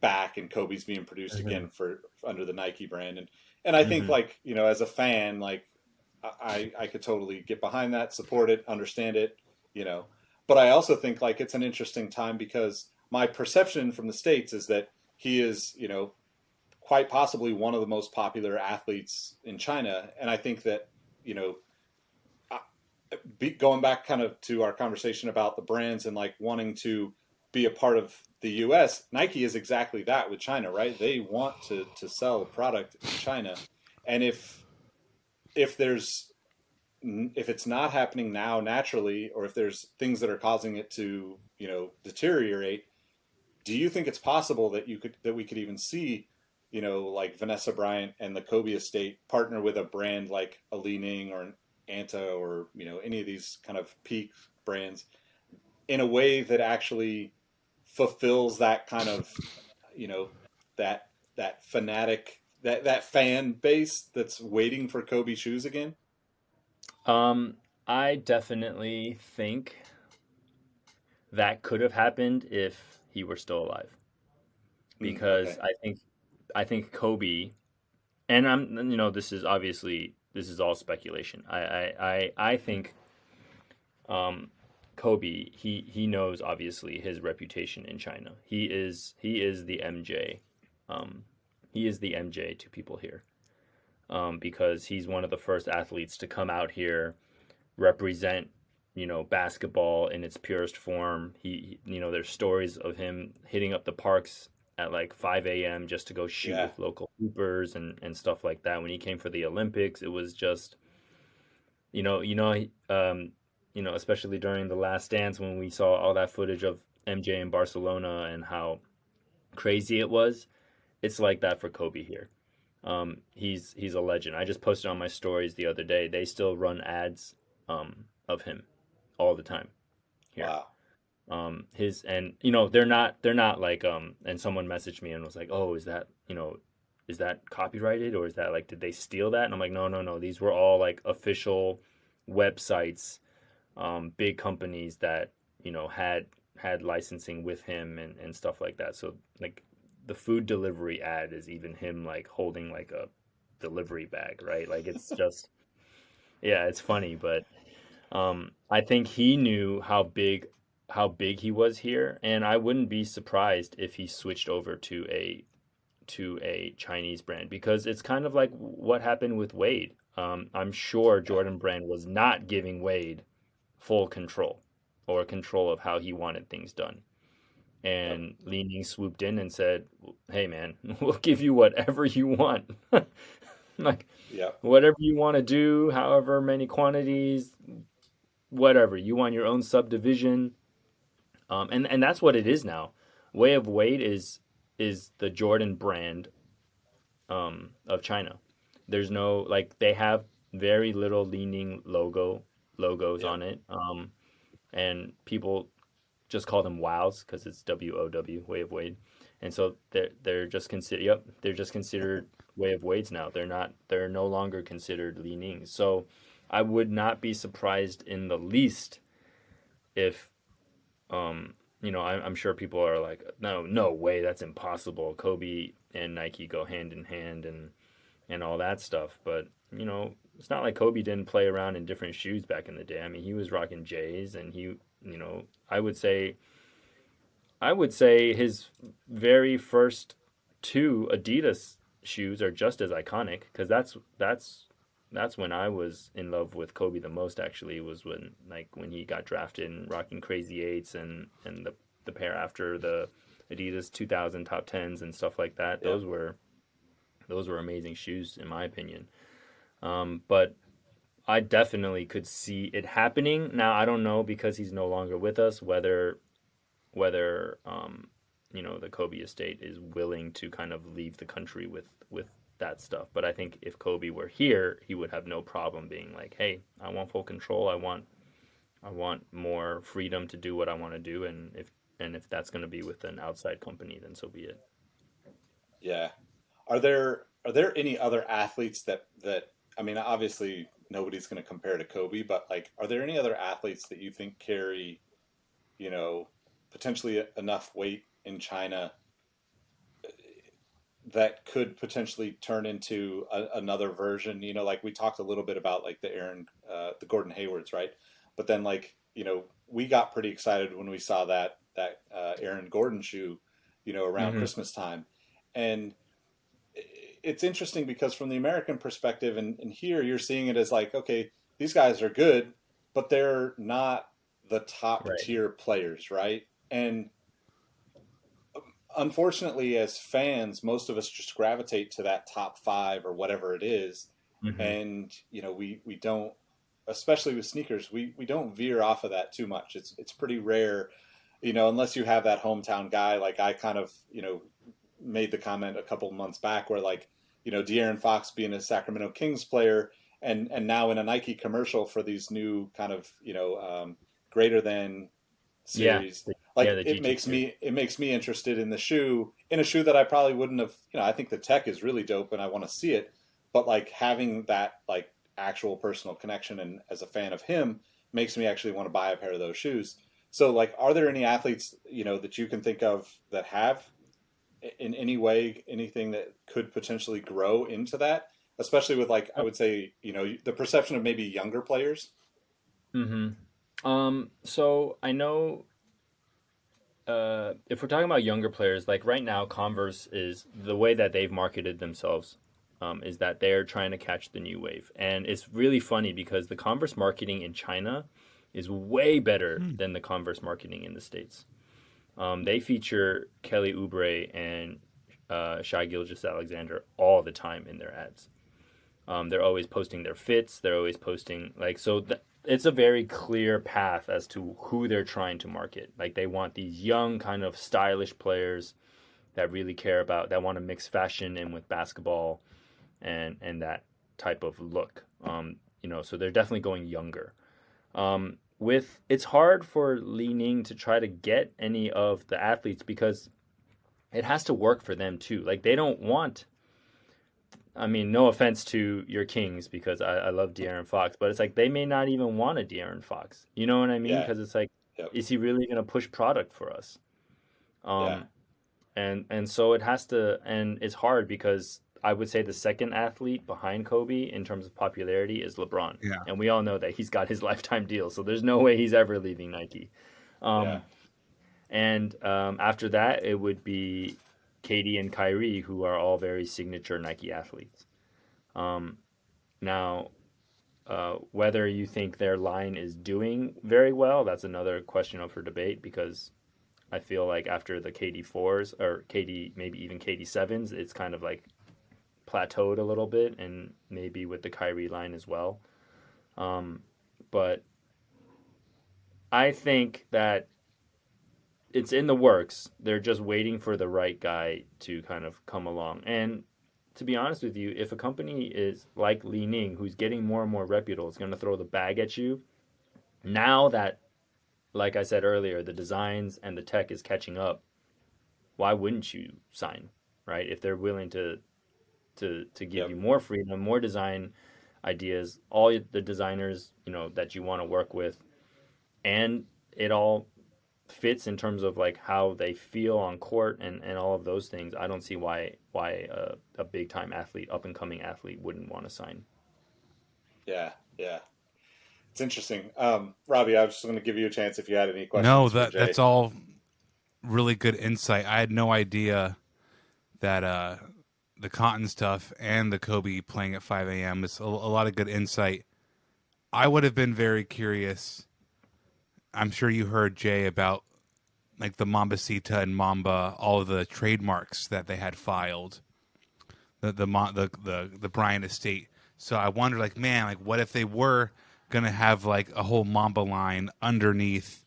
back, and Kobe's being produced mm-hmm. again for under the Nike brand. And and I mm-hmm. think, like, you know, as a fan, like, I, I could totally get behind that, support it, understand it, you know. But I also think, like, it's an interesting time because my perception from the States is that he is, you know, quite possibly one of the most popular athletes in China. And I think that, you know, going back kind of to our conversation about the brands and like wanting to be a part of the U S, Nike is exactly that with China, right? They want to, to sell product in China. And if, if there's, if it's not happening now naturally, or if there's things that are causing it to, you know, deteriorate, do you think it's possible that you could, that we could even see, you know, like Vanessa Bryant and the Kobe estate partner with a brand like a Li-Ning or an Anta or, you know, any of these kind of Peak brands in a way that actually fulfills that kind of, you know, that, that fanatic, that, that fan base that's waiting for Kobe shoes again? Um, I definitely think that could have happened if he were still alive, because mm, okay. I think, I think Kobe, and I'm, you know, this is obviously, this is all speculation. I, I, I, I think, um, Kobe, he, he knows obviously his reputation in China. He is, he is the M J. Um, he is the M J to people here, um, because he's one of the first athletes to come out here, represent, you know, basketball in its purest form. He, you know, there's stories of him hitting up the parks at like five a.m. just to go shoot yeah. with local hoopers and, and stuff like that. When he came for the Olympics, it was just you know, you know, um, you know, especially during The Last Dance when we saw all that footage of M J in Barcelona and how crazy it was. It's like that for Kobe here. Um, he's he's a legend. I just posted on my stories the other day. They still run ads um, of him all the time here. Wow. Um, his and you know they're not they're not like um. And someone messaged me and was like, oh, is that you know, is that copyrighted or is that like did they steal that? And I'm like, no, no, no. These were all like official websites, um, big companies that you know had had licensing with him and and stuff like that. So like. The food delivery ad is even him like holding like a delivery bag, right? Like it's just, yeah, it's funny, but um, I think he knew how big, how big he was here. And I wouldn't be surprised if he switched over to a, to a Chinese brand, because it's kind of like what happened with Wade. Um, I'm sure Jordan Brand was not giving Wade full control or control of how he wanted things done. And Li-Ning swooped in and said, hey, man, we'll give you whatever you want. Like, yeah. Whatever you want to do, however many quantities, whatever. You want your own subdivision. Um, and, and that's what it is now. Way of Wade is is the Jordan Brand um, of China. There's no, like, they have very little Li-Ning logo, logos yeah. on it. Um, and people... just call them wows because it's W O W, Way of Wade, and so they're they're just considered yep they're just considered Way of Wades now. They're not they're no longer considered Li-Ning. So I would not be surprised in the least if um you know I, I'm sure people are like no no way that's impossible. Kobe and Nike go hand in hand and and all that stuff, but you know it's not like Kobe didn't play around in different shoes back in the day. I mean he was rocking J's and he. You know, I would say, I would say his very first two Adidas shoes are just as iconic because that's that's that's when I was in love with Kobe the most. Actually, was when like when he got drafted and rocking Crazy Eights and and the the pair after the Adidas two thousand Top Tens and stuff like that. Yeah. Those were those were amazing shoes in my opinion. Um, but. I definitely could see it happening. Now, I don't know because he's no longer with us whether, whether um, you know, the Kobe estate is willing to kind of leave the country with, with that stuff. But I think if Kobe were here, he would have no problem being like, hey, I want full control. I want, I want more freedom to do what I want to do. And if and if that's going to be with an outside company, then so be it. Yeah. Are there are there any other athletes that that I mean, obviously. Nobody's going to compare to Kobe, but like, are there any other athletes that you think carry, you know, potentially enough weight in China that could potentially turn into a, another version? You know, like we talked a little bit about like the Aaron, uh, the Gordon Haywards, right? But then like, you know, we got pretty excited when we saw that, that uh, Aaron Gordon shoe, you know, around mm-hmm. Christmas time. And it's interesting because from the American perspective and, and here you're seeing it as like, okay, these guys are good, but they're not the top right. tier players. Right. And unfortunately as fans, most of us just gravitate to that top five or whatever it is. Mm-hmm. And you know, we, we don't, especially with sneakers, we, we don't veer off of that too much. It's, it's pretty rare, you know, unless you have that hometown guy. Like I kind of, you know, made the comment a couple months back where like, you know, De'Aaron Fox being a Sacramento Kings player and, and now in a Nike commercial for these new kind of, you know, um, greater than series, yeah. like yeah, it makes me, it makes me interested in the shoe in a shoe that I probably wouldn't have, you know, I think the tech is really dope and I want to see it, but like having that like actual personal connection and as a fan of him makes me actually want to buy a pair of those shoes. So like, are there any athletes, you know, that you can think of that have, in any way, anything that could potentially grow into that, especially with like, I would say, you know, the perception of maybe younger players. Mm-hmm. Um, so I know, uh, if we're talking about younger players, like right now, Converse is the way that they've marketed themselves, um, is that they're trying to catch the new wave. And it's really funny because the Converse marketing in China is way better mm. than the Converse marketing in the States. Um, they feature Kelly Oubre and uh, Shai Gilgeous-Alexander all the time in their ads. Um, they're always posting their fits. They're always posting, like, so th- it's a very clear path as to who they're trying to market. Like, they want these young kind of stylish players that really care about, that want to mix fashion in with basketball and and that type of look. Um, you know, so they're definitely going younger. Um, with it's hard for Li-Ning to try to get any of the athletes because it has to work for them too. Like, they don't want, I mean, no offense to your Kings, because I, I love De'Aaron Fox, but it's like they may not even want a De'Aaron Fox. You know what I mean? Because yeah. it's like, yep. is he really going to push product for us? Um, yeah. And and so it has to, and it's hard because I would say the second athlete behind Kobe in terms of popularity is LeBron. Yeah. And we all know that he's got his lifetime deal, so there's no way he's ever leaving Nike. Um, yeah. And um, after that, it would be Katie and Kyrie, who are all very signature Nike athletes. Um, now, uh, whether you think their line is doing very well, that's another question up for debate, because I feel like after the K D fours or K D, maybe even K D sevens, it's kind of like plateaued a little bit, and maybe with the Kyrie line as well. Um, but I think that it's in the works. They're just waiting for the right guy to kind of come along. And to be honest with you, if a company is like Li-Ning, who's getting more and more reputable, is going to throw the bag at you, now that, like I said earlier, the designs and the tech is catching up, why wouldn't you sign, right? If they're willing to to to give yep. you more freedom, more design ideas, all the designers, you know, that you want to work with, and it all fits in terms of like how they feel on court and, and all of those things, I don't see why why a, a big-time athlete, up-and-coming athlete wouldn't want to sign. Yeah, yeah. It's interesting. Um, Robbie, I was just going to give you a chance if you had any questions. No, that, that's all really good insight. I had no idea that uh, the Cotton stuff and the Kobe playing at five a.m. is a, a lot of good insight. I would have been very curious. I'm sure you heard, Jay, about like the Mambasita and Mamba, all of the trademarks that they had filed, the the the the, the Bryant estate. So I wondered, like, man, like, what if they were going to have like a whole Mamba line underneath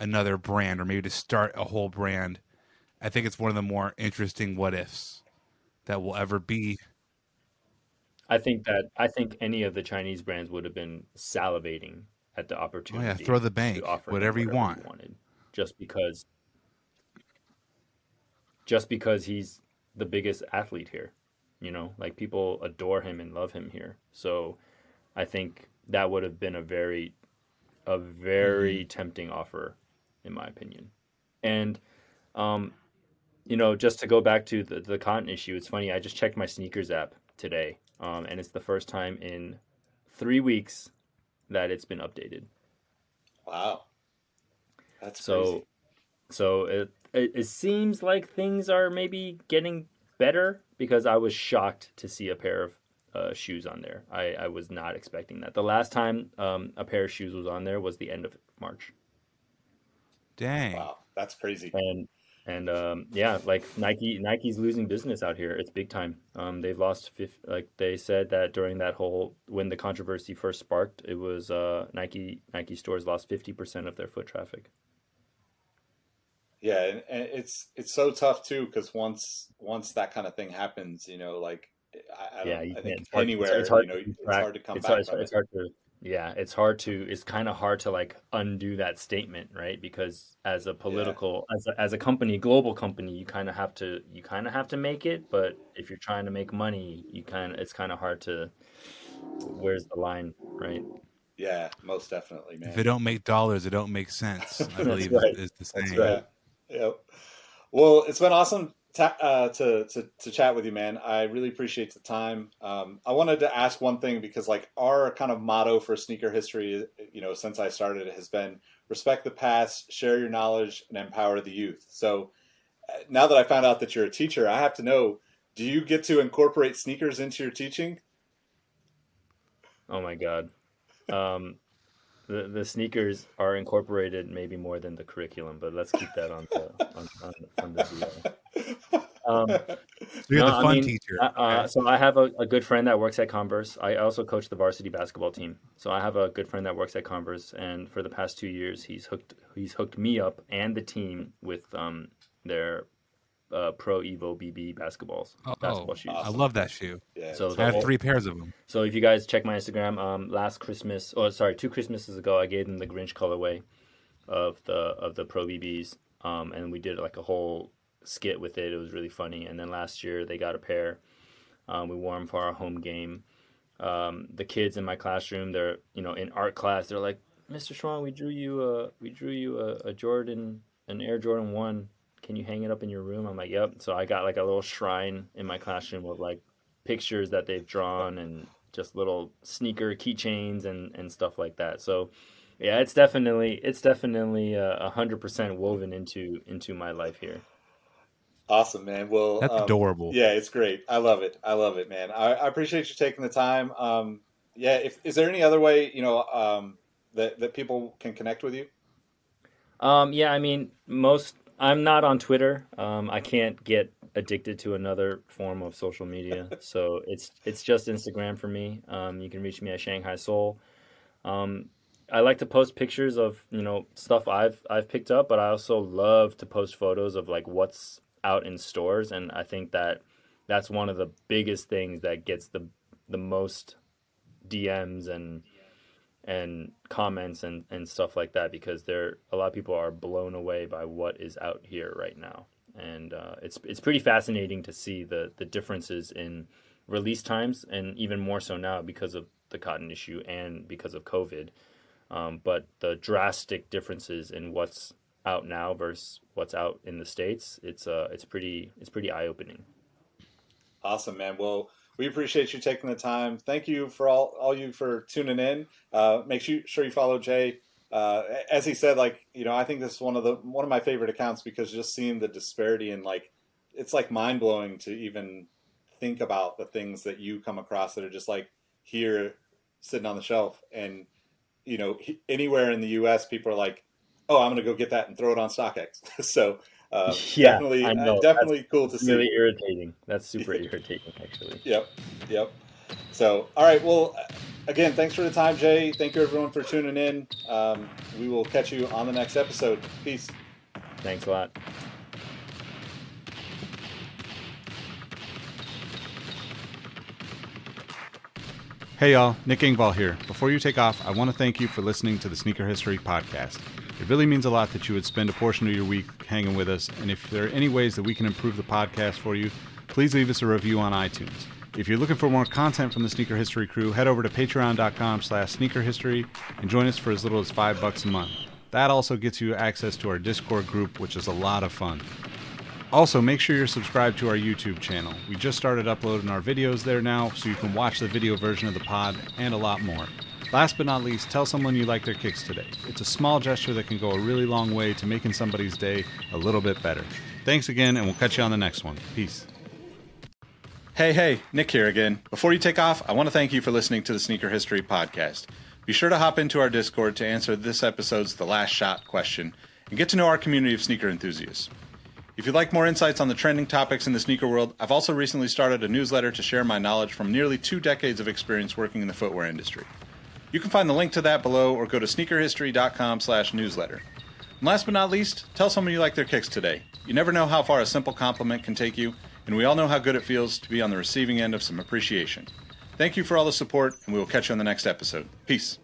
another brand, or maybe to start a whole brand? I think it's one of the more interesting what ifs that will ever be. I think that I think any of the Chinese brands would have been salivating at the opportunity. Oh, yeah, throw the bank, whatever, whatever you want. Wanted, just because just because he's the biggest athlete here, you know, like people adore him and love him here. So I think that would have been a very, a very mm-hmm. tempting offer, in my opinion. And, um, you know, just to go back to the, the Cotton issue, it's funny. I just checked my sneakers app today, um, and it's the first time in three weeks that it's been updated. Wow, that's so crazy. So it, it it seems like things are maybe getting better, because I was shocked to see a pair of Uh, shoes on there. I, I was not expecting that. The last time um, a pair of shoes was on there was the end of March. Dang. Wow, that's crazy. And and um, yeah, like Nike Nike's losing business out here. It's big time. Um, they've lost fifty, like they said that during that whole, when the controversy first sparked, it was uh, Nike Nike stores lost fifty percent of their foot traffic. Yeah, and, and it's it's so tough too, because once once that kind of thing happens, you know, like. I, I, yeah, you I think it's hard, anywhere it's hard, you know, it's hard to come it's back hard, from it's it. hard to, yeah it's hard to it's kind of hard to like undo that statement, right? Because as a political yeah. as a, as a company, global company, you kind of have to you kind of have to make it, but if you're trying to make money, you kind of it's kind of hard to, where's the line, right? Yeah, most definitely, man. If they don't make dollars, it don't make sense. I believe right. is the same. That's right. Yep. Well, it's been awesome Uh, to, to, to chat with you, man. I really appreciate the time. Um, I wanted to ask one thing, because like our kind of motto for Sneaker History, you know, since I started, has been respect the past, share your knowledge, and empower the youth. So now that I found out that you're a teacher, I have to know, do you get to incorporate sneakers into your teaching? Oh my God. Um, the, the sneakers are incorporated maybe more than the curriculum, but let's keep that on the, on, on, on the video. Um, So you're no, the fun I mean, teacher. Uh, okay. So I have a, a good friend that works at Converse. I also coach the varsity basketball team. So I have a good friend that works at Converse, and for the past two years, he's hooked he's hooked me up and the team with um their uh, Pro Evo B B basketballs. Oh, basketball shoes. Awesome. I love that shoe. Yeah, so I have whole, three pairs of them. So if you guys check my Instagram, um, last Christmas, oh sorry, two Christmases ago, I gave them the Grinch colorway of the of the Pro B Bs, um, and we did like a whole skit with it. It was really funny. And then last year they got a pair. Um, we wore them for our home game. Um, the kids in my classroom, they're you know in art class, they're like, "Mister Schwan, we drew you a we drew you a, a Jordan, an Air Jordan one. Can you hang it up in your room?" I'm like, "Yep." So I got like a little shrine in my classroom with like pictures that they've drawn and just little sneaker keychains and and stuff like that. So yeah, it's definitely it's definitely a hundred percent woven into into my life here. Awesome, man. Well, that's um, adorable. Yeah, it's great. I love it. I love it, man. I, I appreciate you taking the time. Um, yeah. If, is there any other way, you know, um, that, that people can connect with you? Um, yeah, I mean, most, I'm not on Twitter. Um, I can't get addicted to another form of social media. So it's, it's just Instagram for me. Um, you can reach me at Shanghai Soul. Um, I like to post pictures of, you know, stuff I've, I've picked up, but I also love to post photos of like what's out in stores, and I think that that's one of the biggest things that gets the the most D Ms and and comments and and stuff like that, because there a lot of people are blown away by what is out here right now, and uh, it's it's pretty fascinating to see the the differences in release times, and even more so now because of the cotton issue and because of COVID, um, but the drastic differences in what's out now versus what's out in the States, it's uh it's pretty it's pretty eye-opening. Awesome, man. Well, we appreciate you taking the time. Thank you for all all you for tuning in. Uh make sure you follow Jay. Uh as he said, like, you know, I think this is one of the one of my favorite accounts, because just seeing the disparity and like it's like mind-blowing to even think about the things that you come across that are just like here sitting on the shelf, and you know, anywhere in the U S people are like, "Oh, I'm going to go get that and throw it on StockX." so uh, yeah, definitely, uh, definitely That's cool to see. Really irritating. That's super irritating, actually. Yep. Yep. So, all right. Well, again, thanks for the time, Jay. Thank you, everyone, for tuning in. Um, we will catch you on the next episode. Peace. Thanks a lot. Hey, y'all. Nick Ingvall here. Before you take off, I want to thank you for listening to the Sneaker History Podcast. It really means a lot that you would spend a portion of your week hanging with us, and if there are any ways that we can improve the podcast for you, please leave us a review on iTunes. If you're looking for more content from the Sneaker History crew, head over to patreon.com slash sneaker history and join us for as little as five bucks a month. That also gets you access to our Discord group, which is a lot of fun. Also, make sure you're subscribed to our YouTube channel. We just started uploading our videos there now, so you can watch the video version of the pod and a lot more. Last but not least, tell someone you like their kicks today. It's a small gesture that can go a really long way to making somebody's day a little bit better. Thanks again, and we'll catch you on the next one. Peace. Hey, hey, Nick here again. Before you take off, I want to thank you for listening to the Sneaker History Podcast. Be sure to hop into our Discord to answer this episode's The Last Shot question and get to know our community of sneaker enthusiasts. If you'd like more insights on the trending topics in the sneaker world, I've also recently started a newsletter to share my knowledge from nearly two decades of experience working in the footwear industry. You can find the link to that below or go to sneakerhistory.com slash newsletter. And last but not least, tell someone you like their kicks today. You never know how far a simple compliment can take you, and we all know how good it feels to be on the receiving end of some appreciation. Thank you for all the support, and we will catch you on the next episode. Peace.